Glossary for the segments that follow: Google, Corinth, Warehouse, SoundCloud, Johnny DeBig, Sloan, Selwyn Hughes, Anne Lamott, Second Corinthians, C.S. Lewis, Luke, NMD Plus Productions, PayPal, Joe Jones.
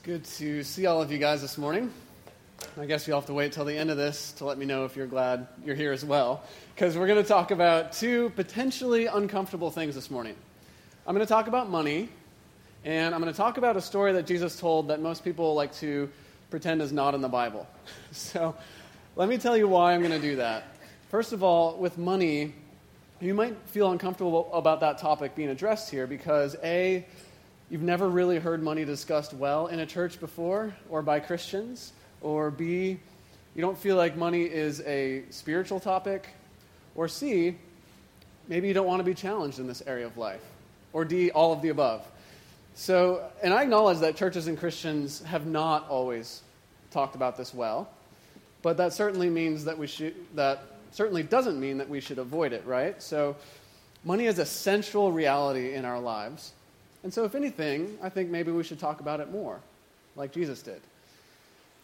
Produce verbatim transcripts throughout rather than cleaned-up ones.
It's good to see all of you guys this morning. I guess you'll have to wait till the end of this to let me know if you're glad you're here as well, because we're going to talk about two potentially uncomfortable things this morning. I'm going to talk about money, and I'm going to talk about a story that Jesus told that most people like to pretend is not in the Bible. So let me tell you why I'm going to do that. First of all, with money, you might feel uncomfortable about that topic being addressed here because A, you've never really heard money discussed well in a church before or by Christians, or B, you don't feel like money is a spiritual topic, or C, maybe you don't want to be challenged in this area of life, or D, all of the above. So, and I acknowledge that churches and Christians have not always talked about this well, but that certainly means that we should, that certainly doesn't mean that we should avoid it, right? So money is a central reality in our lives. And so if anything, I think maybe we should talk about it more, like Jesus did.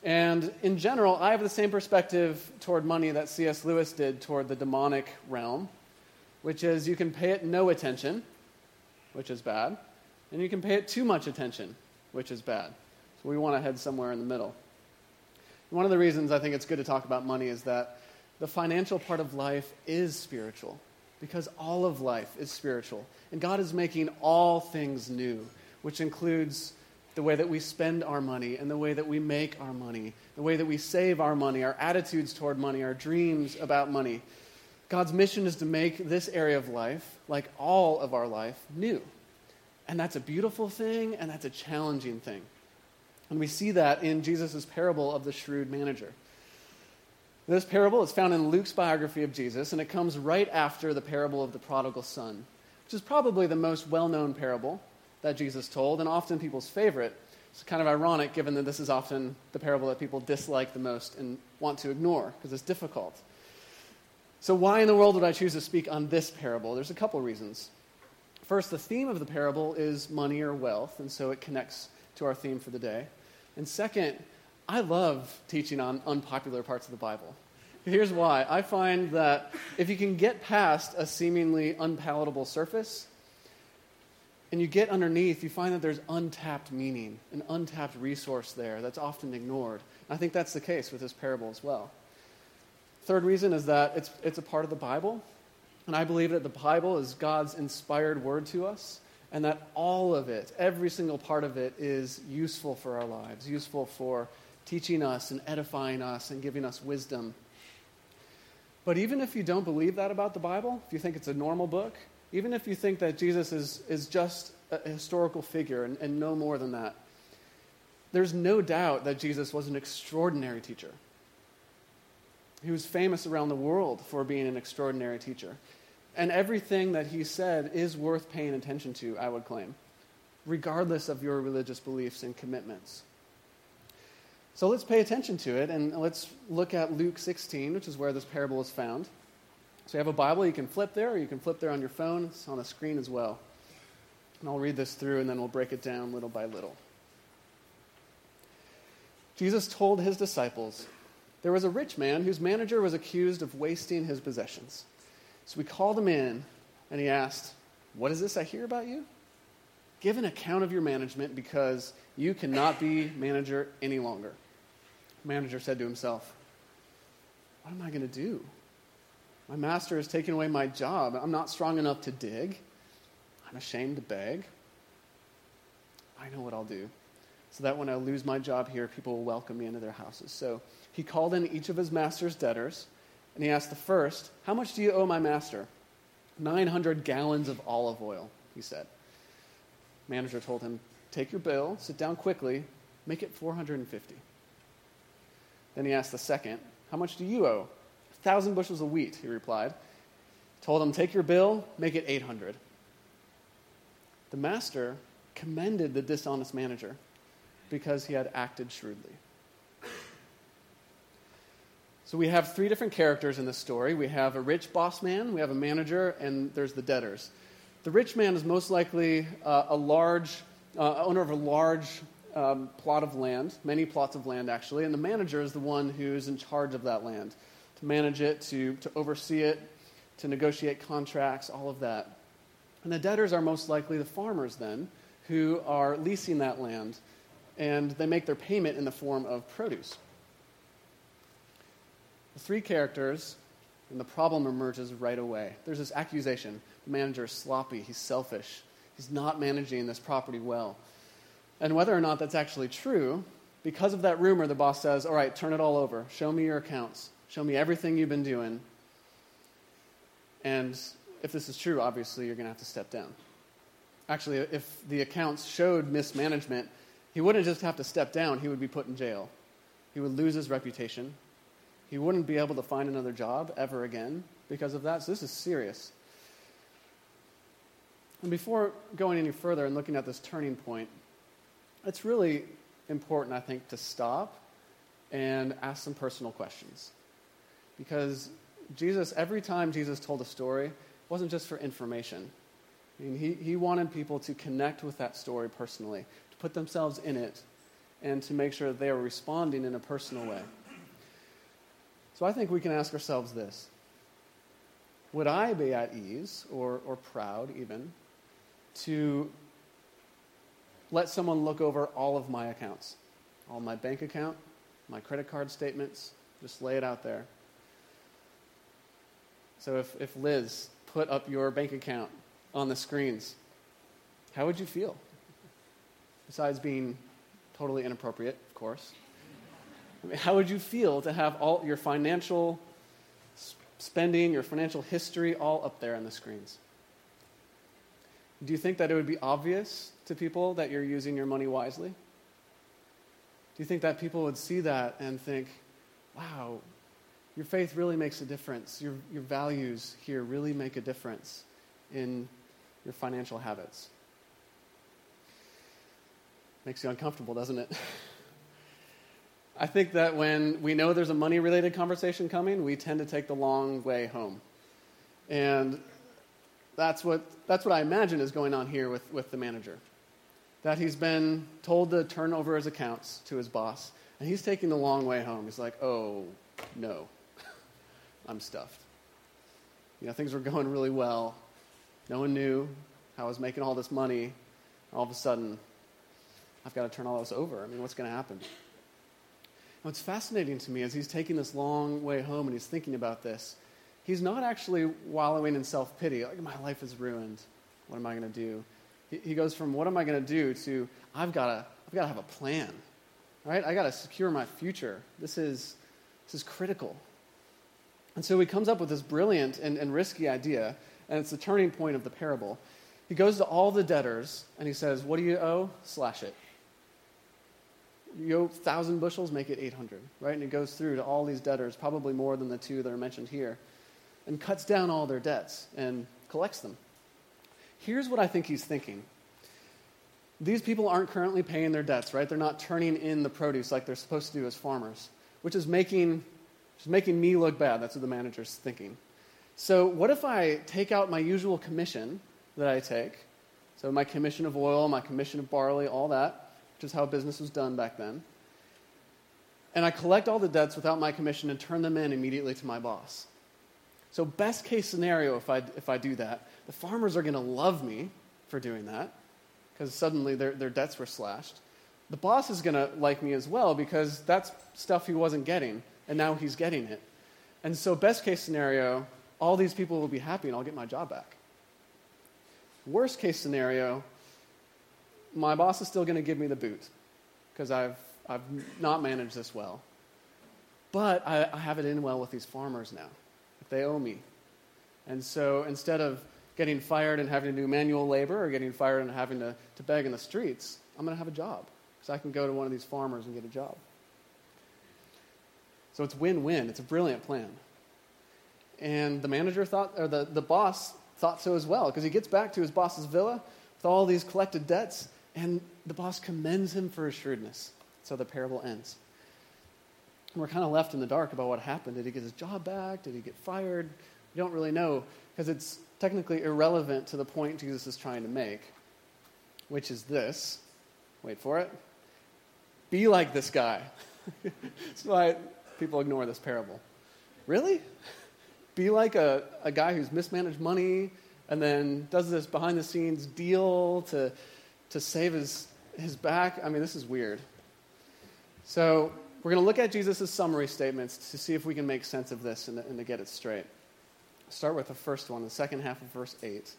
And in general, I have the same perspective toward money that C S Lewis did toward the demonic realm, which is you can pay it no attention, which is bad, and you can pay it too much attention, which is bad. So we want to head somewhere in the middle. One of the reasons I think it's good to talk about money is that the financial part of life is spiritual, because all of life is spiritual. And God is making all things new, which includes the way that we spend our money and the way that we make our money, the way that we save our money, our attitudes toward money, our dreams about money. God's mission is to make this area of life, like all of our life, new. And that's a beautiful thing, and that's a challenging thing. And we see that in Jesus' parable of the shrewd manager. This parable is found in Luke's biography of Jesus, and it comes right after the parable of the prodigal son, which is probably the most well-known parable that Jesus told, and often people's favorite. It's kind of ironic, given that this is often the parable that people dislike the most and want to ignore, because it's difficult. So why in the world would I choose to speak on this parable? There's a couple reasons. First, the theme of the parable is money or wealth, and so it connects to our theme for the day. And second, I love teaching on unpopular parts of the Bible. Here's why. I find that if you can get past a seemingly unpalatable surface, and you get underneath, you find that there's untapped meaning, an untapped resource there that's often ignored. And I think that's the case with this parable as well. Third reason is that it's it's a part of the Bible, and I believe that the Bible is God's inspired word to us, and that all of it, every single part of it, is useful for our lives, useful for teaching us and edifying us and giving us wisdom. But even if you don't believe that about the Bible, if you think it's a normal book, even if you think that Jesus is, is just a historical figure and, and no more than that, there's no doubt that Jesus was an extraordinary teacher. He was famous around the world for being an extraordinary teacher. And everything that he said is worth paying attention to, I would claim, regardless of your religious beliefs and commitments. So let's pay attention to it, and let's look at Luke sixteen, which is where this parable is found. So you have a Bible, you can flip there, or you can flip there on your phone. It's on the screen as well. And I'll read this through, and then we'll break it down little by little. Jesus told his disciples, "There was a rich man whose manager was accused of wasting his possessions. So we called him in, and he asked, 'What is this I hear about you? Give an account of your management, because you cannot be manager any longer.' The manager said to himself, 'What am I going to do? My master has taken away my job. I'm not strong enough to dig. I'm ashamed to beg. I know what I'll do, so that when I lose my job here, people will welcome me into their houses.' So he called in each of his master's debtors, and he asked the first, 'How much do you owe my master?' nine hundred gallons of olive oil, he said. The manager told him, 'Take your bill, sit down quickly, make it four hundred fifty. Then he asked the second, 'How much do you owe?' thousand bushels of wheat, he replied. Told him, 'Take your bill, make it eight hundred. The master commended the dishonest manager because he had acted shrewdly. So we have three different characters in this story. We have a rich boss man, we have a manager, and there's the debtors. The rich man is most likely uh, a large uh, owner of a large um, plot of land, many plots of land actually, and the manager is the one who's in charge of that land, to manage it, to, to oversee it, to negotiate contracts, all of that. And the debtors are most likely the farmers then, who are leasing that land, and they make their payment in the form of produce. The three characters, and the problem emerges right away. There's this accusation. The manager is sloppy. He's selfish. He's not managing this property well. And whether or not that's actually true, because of that rumor, the boss says, all right, turn it all over. Show me your accounts. Show me everything you've been doing. And if this is true, obviously, you're going to have to step down. Actually, if the accounts showed mismanagement, he wouldn't just have to step down. He would be put in jail. He would lose his reputation. He wouldn't be able to find another job ever again because of that. So this is serious. And before going any further and looking at this turning point, it's really important, I think, to stop and ask some personal questions. Because Jesus, every time Jesus told a story, it wasn't just for information. I mean, he, he wanted people to connect with that story personally, to put themselves in it, and to make sure that they are responding in a personal way. So I think we can ask ourselves this. Would I be at ease, or, or proud even, to let someone look over all of my accounts? All my bank account, my credit card statements, just lay it out there. So if, if Liz put up your bank account on the screens, how would you feel? Besides being totally inappropriate, of course. I mean, how would you feel to have all your financial spending, your financial history, all up there on the screens? Do you think that it would be obvious to people that you're using your money wisely? Do you think that people would see that and think, wow, your faith really makes a difference. Your, your values here really make a difference in your financial habits? Makes you uncomfortable, doesn't it? I think that when we know there's a money-related conversation coming, we tend to take the long way home. And that's what that's what I imagine is going on here with, with the manager. That he's been told to turn over his accounts to his boss, and he's taking the long way home. He's like, oh, no, I'm stuffed. You know, things were going really well. No one knew how I was making all this money. All of a sudden, I've got to turn all this over. I mean, what's going to happen? What's fascinating to me is he's taking this long way home and he's thinking about this. He's not actually wallowing in self-pity. Like, my life is ruined. What am I going to do? He, he goes from what am I going to do to I've got to I've got to have a plan. All right? I got to secure my future. This is this is critical. And so he comes up with this brilliant and, and risky idea, and it's the turning point of the parable. He goes to all the debtors and he says, "What do you owe? Slash it. You owe one thousand bushels, make it eight hundred, right? And it goes through to all these debtors, probably more than the two that are mentioned here, and cuts down all their debts and collects them. Here's what I think he's thinking. These people aren't currently paying their debts, right? They're not turning in the produce like they're supposed to do as farmers, which is making, which is making me look bad. That's what the manager's thinking. So what if I take out my usual commission that I take? So my commission of oil, my commission of barley, all that, which is how business was done back then. And I collect all the debts without my commission and turn them in immediately to my boss. So best case scenario, if I, if I do that, the farmers are going to love me for doing that because suddenly their, their debts were slashed. The boss is going to like me as well because that's stuff he wasn't getting, and now he's getting it. And so best case scenario, all these people will be happy and I'll get my job back. Worst case scenario, my boss is still going to give me the boot because I've I've not managed this well. But I, I have it in well with these farmers now. They owe me. And so instead of getting fired and having to do manual labor or getting fired and having to, to beg in the streets, I'm going to have a job because I can go to one of these farmers and get a job. So it's win-win. It's a brilliant plan. And the manager thought, or the, the boss thought so as well, because he gets back to his boss's villa with all these collected debts, and the boss commends him for his shrewdness. So the parable ends. And we're kind of left in the dark about what happened. Did he get his job back? Did he get fired? We don't really know, because it's technically irrelevant to the point Jesus is trying to make, which is this. Wait for it. Be like this guy. That's why people ignore this parable. Really? Be like a, a guy who's mismanaged money and then does this behind-the-scenes deal to to save his his back. I mean, this is weird. So we're going to look at Jesus' summary statements to see if we can make sense of this and, and to get it straight. Start with the first one, the second half of verse eight.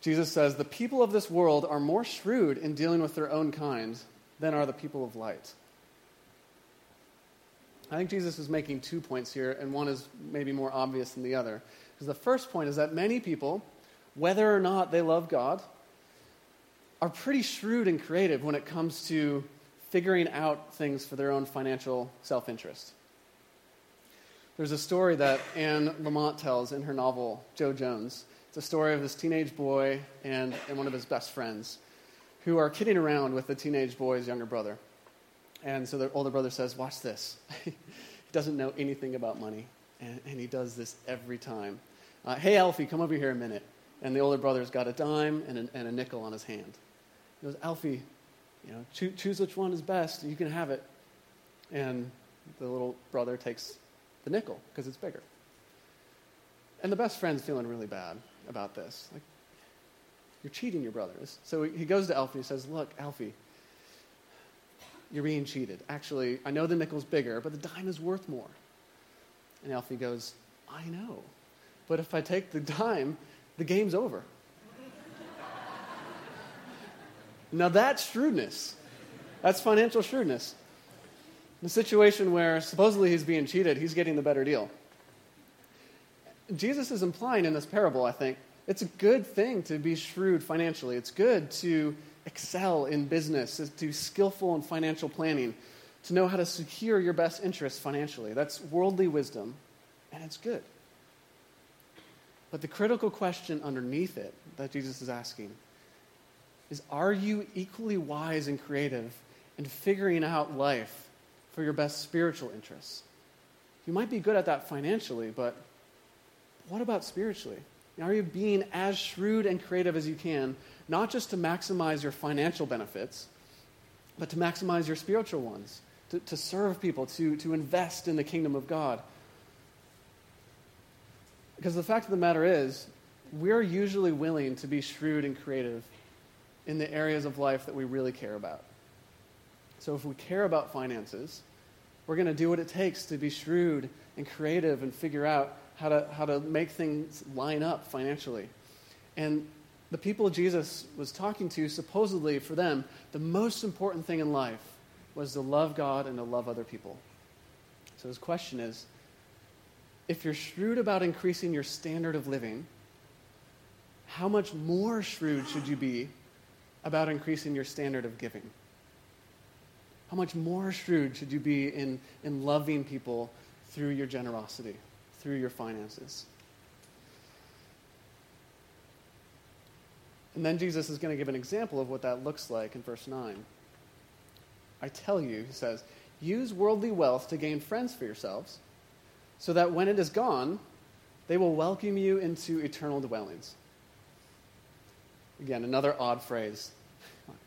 Jesus says, "The people of this world are more shrewd in dealing with their own kind than are the people of light." I think Jesus is making two points here, and one is maybe more obvious than the other. Because the first point is that many people, whether or not they love God, are pretty shrewd and creative when it comes to figuring out things for their own financial self-interest. There's a story that Anne Lamott tells in her novel, Joe Jones. It's a story of this teenage boy and, and one of his best friends who are kidding around with the teenage boy's younger brother. And so the older brother says, "Watch this." He doesn't know anything about money, and, and he does this every time. Uh, "hey, Alfie, come over here a minute." And the older brother's got a dime and a, and a nickel on his hand. He goes, "Alfie, you know, cho- choose which one is best. You can have it." And the little brother takes the nickel because it's bigger. And the best friend's feeling really bad about this. Like, you're cheating your brothers. So he goes to Alfie and says, "Look, Alfie, you're being cheated. Actually, I know the nickel's bigger, but the dime is worth more." And Alfie goes, "I know, but if I take the dime, the game's over." Now that's shrewdness. That's financial shrewdness. In a situation where supposedly he's being cheated, he's getting the better deal. Jesus is implying in this parable, I think, it's a good thing to be shrewd financially. It's good to excel in business, to be skillful in financial planning, to know how to secure your best interests financially. That's worldly wisdom, and it's good. But the critical question underneath it that Jesus is asking is, are you equally wise and creative in figuring out life for your best spiritual interests? You might be good at that financially, but what about spiritually? Are you being as shrewd and creative as you can, not just to maximize your financial benefits, but to maximize your spiritual ones, to, to serve people, to, to invest in the kingdom of God? Because the fact of the matter is, we're usually willing to be shrewd and creative in the areas of life that we really care about. So if we care about finances, we're going to do what it takes to be shrewd and creative and figure out how to how to make things line up financially. And the people Jesus was talking to, supposedly for them, the most important thing in life was to love God and to love other people. So his question is, if you're shrewd about increasing your standard of living, how much more shrewd should you be about increasing your standard of giving? How much more shrewd should you be in, in loving people through your generosity, through your finances? And then Jesus is going to give an example of what that looks like in verse nine. "I tell you," he says, "use worldly wealth to gain friends for yourselves, so that when it is gone, they will welcome you into eternal dwellings." Again, another odd phrase.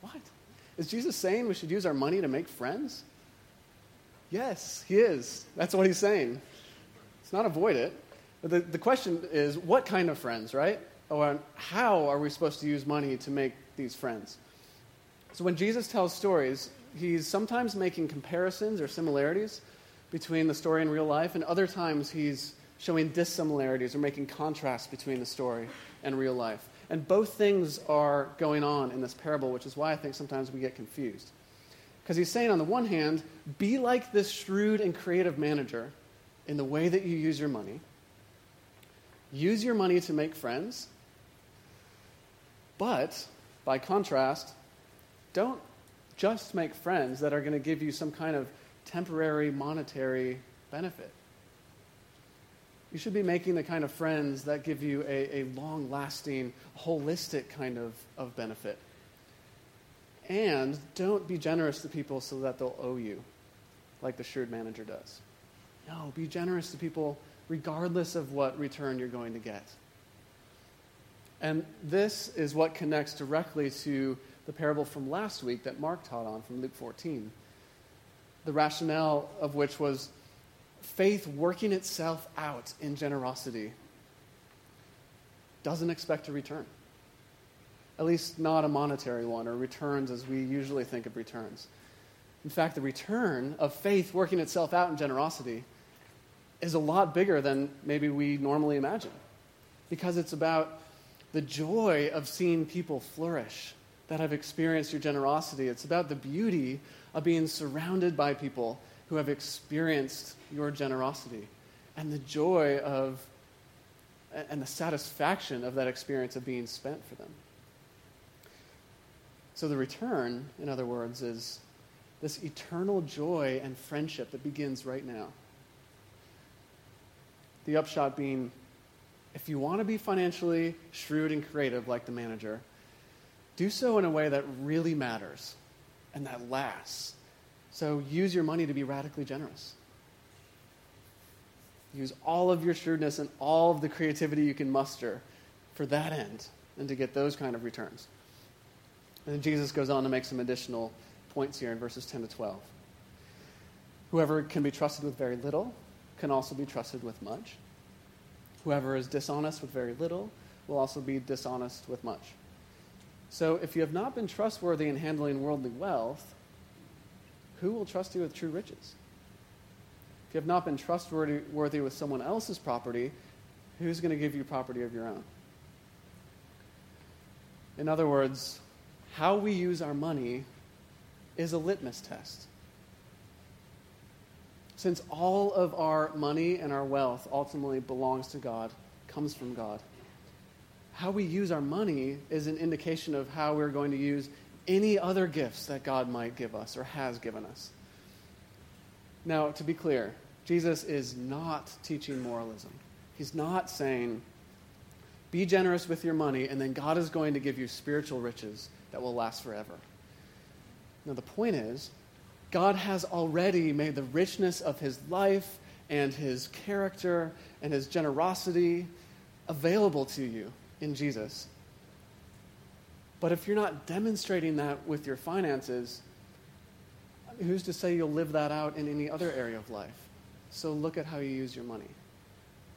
What? Is Jesus saying we should use our money to make friends? Yes, he is. That's what he's saying. It's not avoid it. But the, the question is, what kind of friends, right? Or how are we supposed to use money to make these friends? So when Jesus tells stories, he's sometimes making comparisons or similarities between the story and real life, and other times he's showing dissimilarities or making contrasts between the story and real life. And both things are going on in this parable, which is why I think sometimes we get confused. Because he's saying, on the one hand, be like this shrewd and creative manager in the way that you use your money. Use your money to make friends. But, by contrast, don't just make friends that are going to give you some kind of temporary monetary benefit. You should be making the kind of friends that give you a, a long-lasting, holistic kind of, of benefit. And don't be generous to people so that they'll owe you, like the shrewd manager does. No, be generous to people regardless of what return you're going to get. And this is what connects directly to the parable from last week that Mark taught on from Luke fourteen, the rationale of which was faith working itself out in generosity doesn't expect a return. at least not a monetary one, or returns as we usually think of returns. In fact, the return of faith working itself out in generosity is a lot bigger than maybe we normally imagine, because it's about the joy of seeing people flourish that have experienced your generosity. It's about the beauty of being surrounded by people who have experienced your generosity, and the joy of and the satisfaction of that experience of being spent for them. So the return, in other words, is this eternal joy and friendship that begins right now. The upshot being, if you want to be financially shrewd and creative like the manager, do so in a way that really matters and that lasts. So use your money to be radically generous. Use all of your shrewdness and all of the creativity you can muster for that end and to get those kind of returns. And then Jesus goes on to make some additional points here in verses ten to twelve. Whoever can be trusted with very little can also be trusted with much. Whoever is dishonest with very little will also be dishonest with much. So if you have not been trustworthy in handling worldly wealth, who will trust you with true riches? If you have not been trustworthy with someone else's property, who's going to give you property of your own? In other words, how we use our money is a litmus test. Since all of our money and our wealth ultimately belongs to God, comes from God, how we use our money is an indication of how we're going to use any other gifts that God might give us or has given us. Now, to be clear, Jesus is not teaching moralism. He's not saying, be generous with your money, and then God is going to give you spiritual riches that will last forever. Now, the point is, God has already made the richness of his life and his character and his generosity available to you in Jesus. But if you're not demonstrating that with your finances, who's to say you'll live that out in any other area of life? So look at how you use your money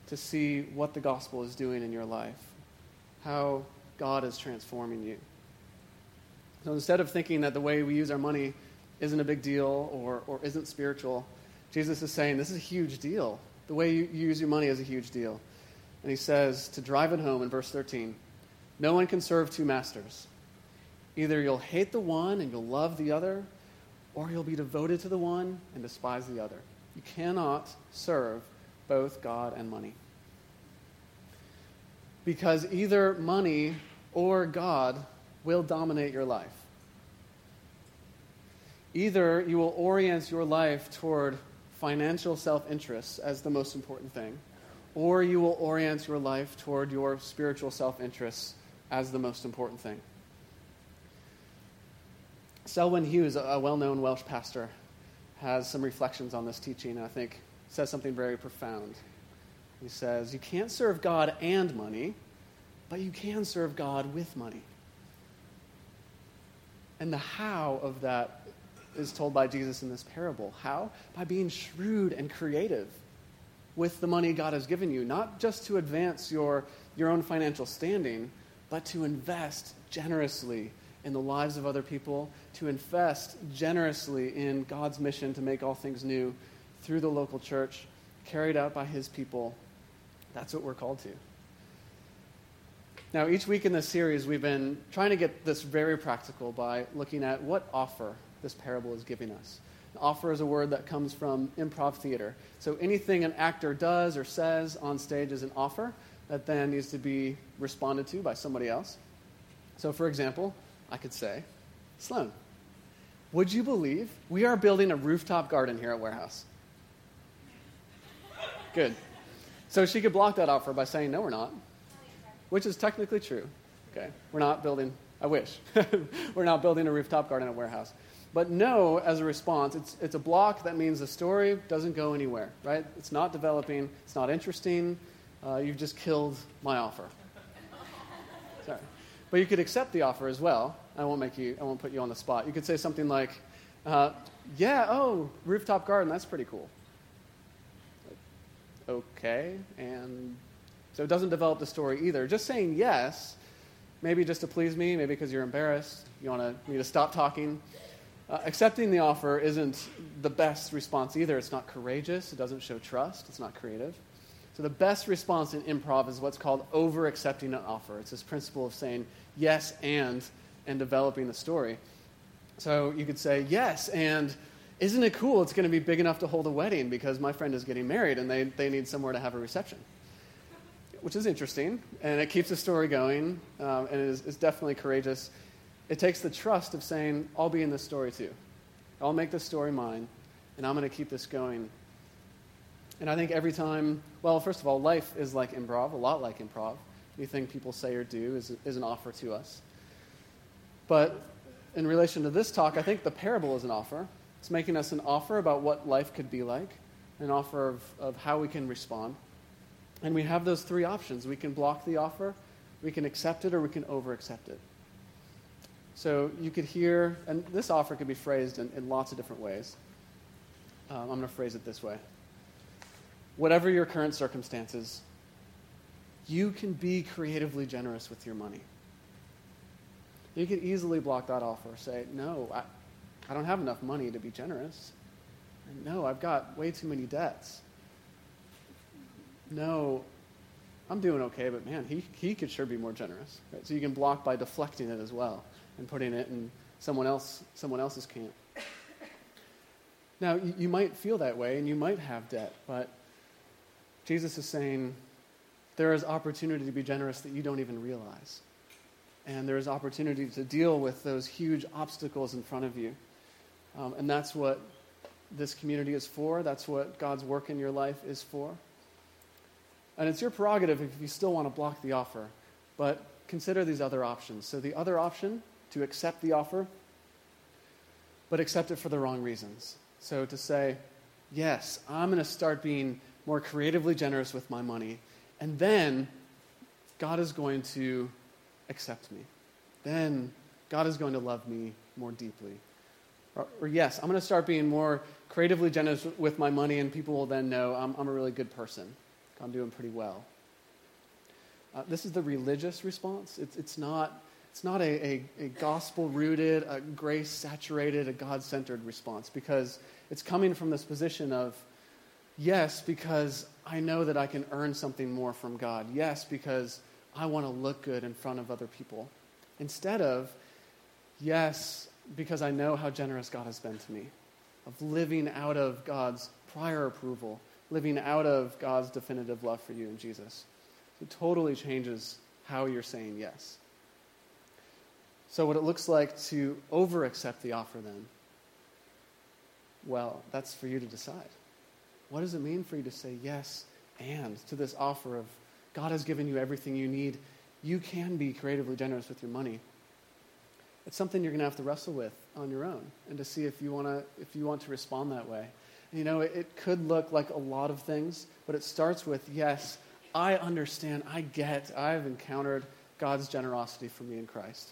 to see what the gospel is doing in your life, how God is transforming you. So instead of thinking that the way we use our money isn't a big deal or, or isn't spiritual, Jesus is saying this is a huge deal. The way you use your money is a huge deal. And he says, to drive it home in verse thirteen, no one can serve two masters. Either you'll hate the one and you'll love the other, or you'll be devoted to the one and despise the other. You cannot serve both God and money. Because either money or God will dominate your life. Either you will orient your life toward financial self-interest as the most important thing, or you will orient your life toward your spiritual self-interest as the most important thing. Selwyn Hughes, a well-known Welsh pastor, has some reflections on this teaching, and I think says something very profound. He says, you can't serve God and money, but you can serve God with money. And the how of that is told by Jesus in this parable. How? By being shrewd and creative with the money God has given you, not just to advance your, your own financial standing, but to invest generously in the lives of other people, to invest generously in God's mission to make all things new through the local church, carried out by his people. That's what we're called to. Now, each week in this series, we've been trying to get this very practical by looking at what offer this parable is giving us. An offer is a word that comes from improv theater. So anything an actor does or says on stage is an offer that then needs to be responded to by somebody else. So, for example, I could say, Sloan, would you believe we are building a rooftop garden here at Warehouse? Good. So she could block that offer by saying, no, we're not, which is technically true. Okay, we're not building, I wish, we're not building a rooftop garden at Warehouse. But no, as a response, it's, it's a block. That means the story doesn't go anywhere, right? It's not developing. It's not interesting. Uh, you've just killed my offer. Sorry. But you could accept the offer as well. I won't make you. I won't put you on the spot. You could say something like, uh, "Yeah, oh, rooftop garden. That's pretty cool." Okay, and so it doesn't develop the story either. Just saying yes maybe just to please me, maybe because you're embarrassed, you want me to stop talking. Uh, accepting the offer isn't the best response either. It's not courageous. It doesn't show trust. It's not creative. So the best response in improv is what's called over-accepting an offer. It's this principle of saying yes and and developing the story. So you could say, yes, and isn't it cool it's going to be big enough to hold a wedding because my friend is getting married and they, they need somewhere to have a reception, which is interesting, and it keeps the story going, um, and it is, it's definitely courageous. It takes the trust of saying, I'll be in this story too. I'll make this story mine, and I'm going to keep this going. And I think every time, well, first of all, life is like improv, a lot like improv. Anything people say or do is, is an offer to us. But in relation to this talk, I think the parable is an offer. It's making us an offer about what life could be like, an offer of, of how we can respond. And we have those three options. We can block the offer, we can accept it, or we can over-accept it. So you could hear, and this offer could be phrased in, in lots of different ways. Um, I'm going to phrase it this way. Whatever your current circumstances, you can be creatively generous with your money. You could easily block that offer. Say, no, I, I don't have enough money to be generous. And no, I've got way too many debts. No, I'm doing okay, but man, he, he could sure be more generous. Right? So you can block by deflecting it as well and putting it in someone else, someone else's camp. Now, you, you might feel that way and you might have debt, but Jesus is saying there is opportunity to be generous that you don't even realize. And there is opportunity to deal with those huge obstacles in front of you. Um, and that's what this community is for. That's what God's work in your life is for. And it's your prerogative if you still want to block the offer. But consider these other options. So the other option, to accept the offer, but accept it for the wrong reasons. So to say, yes, I'm going to start being more creatively generous with my money, and then God is going to accept me. Then God is going to love me more deeply. Or, or yes, I'm going to start being more creatively generous with my money, and people will then know I'm, I'm a really good person. I'm doing pretty well. Uh, this is the religious response. It's, it's not, it's not a, a, a gospel-rooted, a grace-saturated, a God-centered response, because it's coming from this position of, yes, because I know that I can earn something more from God. Yes, because I want to look good in front of other people. Instead of, yes, because I know how generous God has been to me. Of living out of God's prior approval. Living out of God's definitive love for you in Jesus. It totally changes how you're saying yes. So what it looks like to over-accept the offer then, well, that's for you to decide. What does it mean for you to say yes and to this offer of God has given you everything you need? You can be creatively generous with your money. It's something you're going to have to wrestle with on your own and to see if you want to if you want to respond that way. And you know, it, it could look like a lot of things, but it starts with, yes, I understand, I get, I've encountered God's generosity for me in Christ.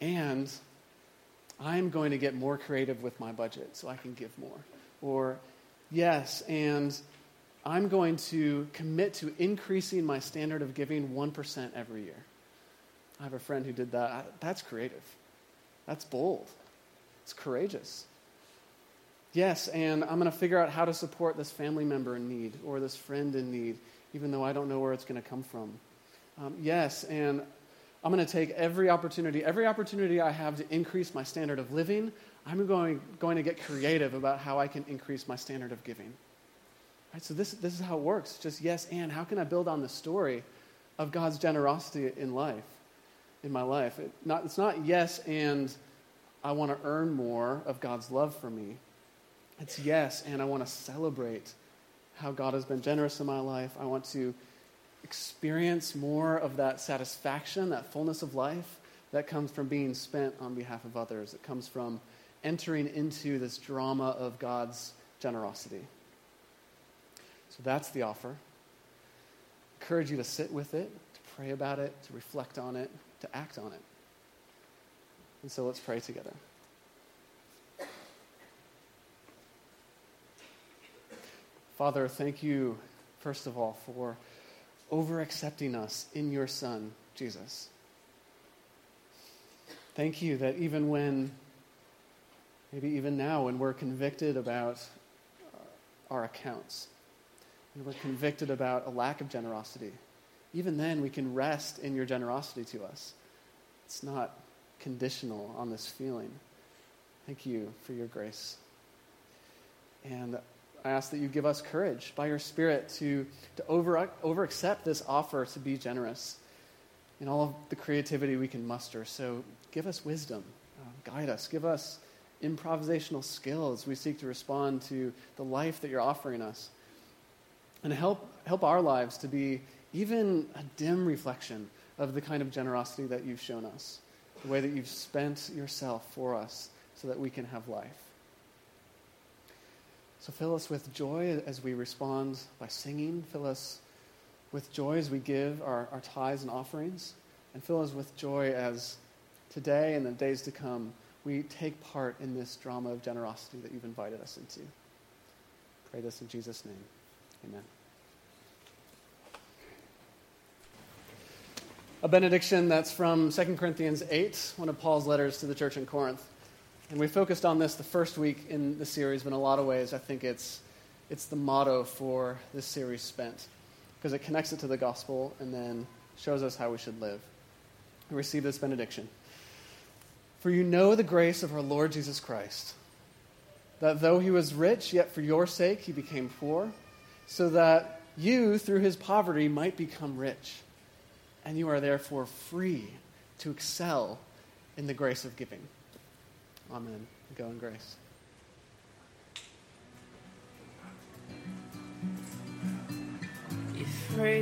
And I'm going to get more creative with my budget so I can give more. Or yes, and I'm going to commit to increasing my standard of giving one percent every year. I have a friend who did that. I, that's creative. That's bold. It's courageous. Yes, and I'm going to figure out how to support this family member in need or this friend in need, even though I don't know where it's going to come from. Um, yes, and I'm going to take every opportunity, every opportunity I have to increase my standard of living. I'm going, going to get creative about how I can increase my standard of giving. Right, so this, this is how it works. Just yes, and how can I build on the story of God's generosity in life, in my life? It not, it's not yes, and I want to earn more of God's love for me. It's yes, and I want to celebrate how God has been generous in my life. I want to experience more of that satisfaction, that fullness of life that comes from being spent on behalf of others. It comes from entering into this drama of God's generosity. So that's the offer. I encourage you to sit with it, to pray about it, to reflect on it, to act on it. And so let's pray together. Father, thank you, first of all, for over-accepting us in your Son, Jesus. Thank you that even when, maybe even now, when we're convicted about our accounts, and we're convicted about a lack of generosity, even then we can rest in your generosity to us. It's not conditional on this feeling. Thank you for your grace. And I ask that you give us courage by your Spirit to, to over, over accept this offer to be generous in all of the creativity we can muster. So give us wisdom, um, guide us, give us improvisational skills. We seek to respond to the life that you're offering us. And help help our lives to be even a dim reflection of the kind of generosity that you've shown us, the way that you've spent yourself for us so that we can have life. So fill us with joy as we respond by singing. Fill us with joy as we give our, our tithes and offerings. And fill us with joy as today and the days to come, we take part in this drama of generosity that you've invited us into. Pray this in Jesus' name. Amen. A benediction that's from Second Corinthians eight, one of Paul's letters to the church in Corinth. And we focused on this the first week in the series, but in a lot of ways I think it's it's the motto for this series, Spent, because it connects it to the gospel and then shows us how we should live. We receive this benediction. For you know the grace of our Lord Jesus Christ, that though he was rich, yet for your sake he became poor, so that you, through his poverty, might become rich. And you are therefore free to excel in the grace of giving. Amen. Go in grace. If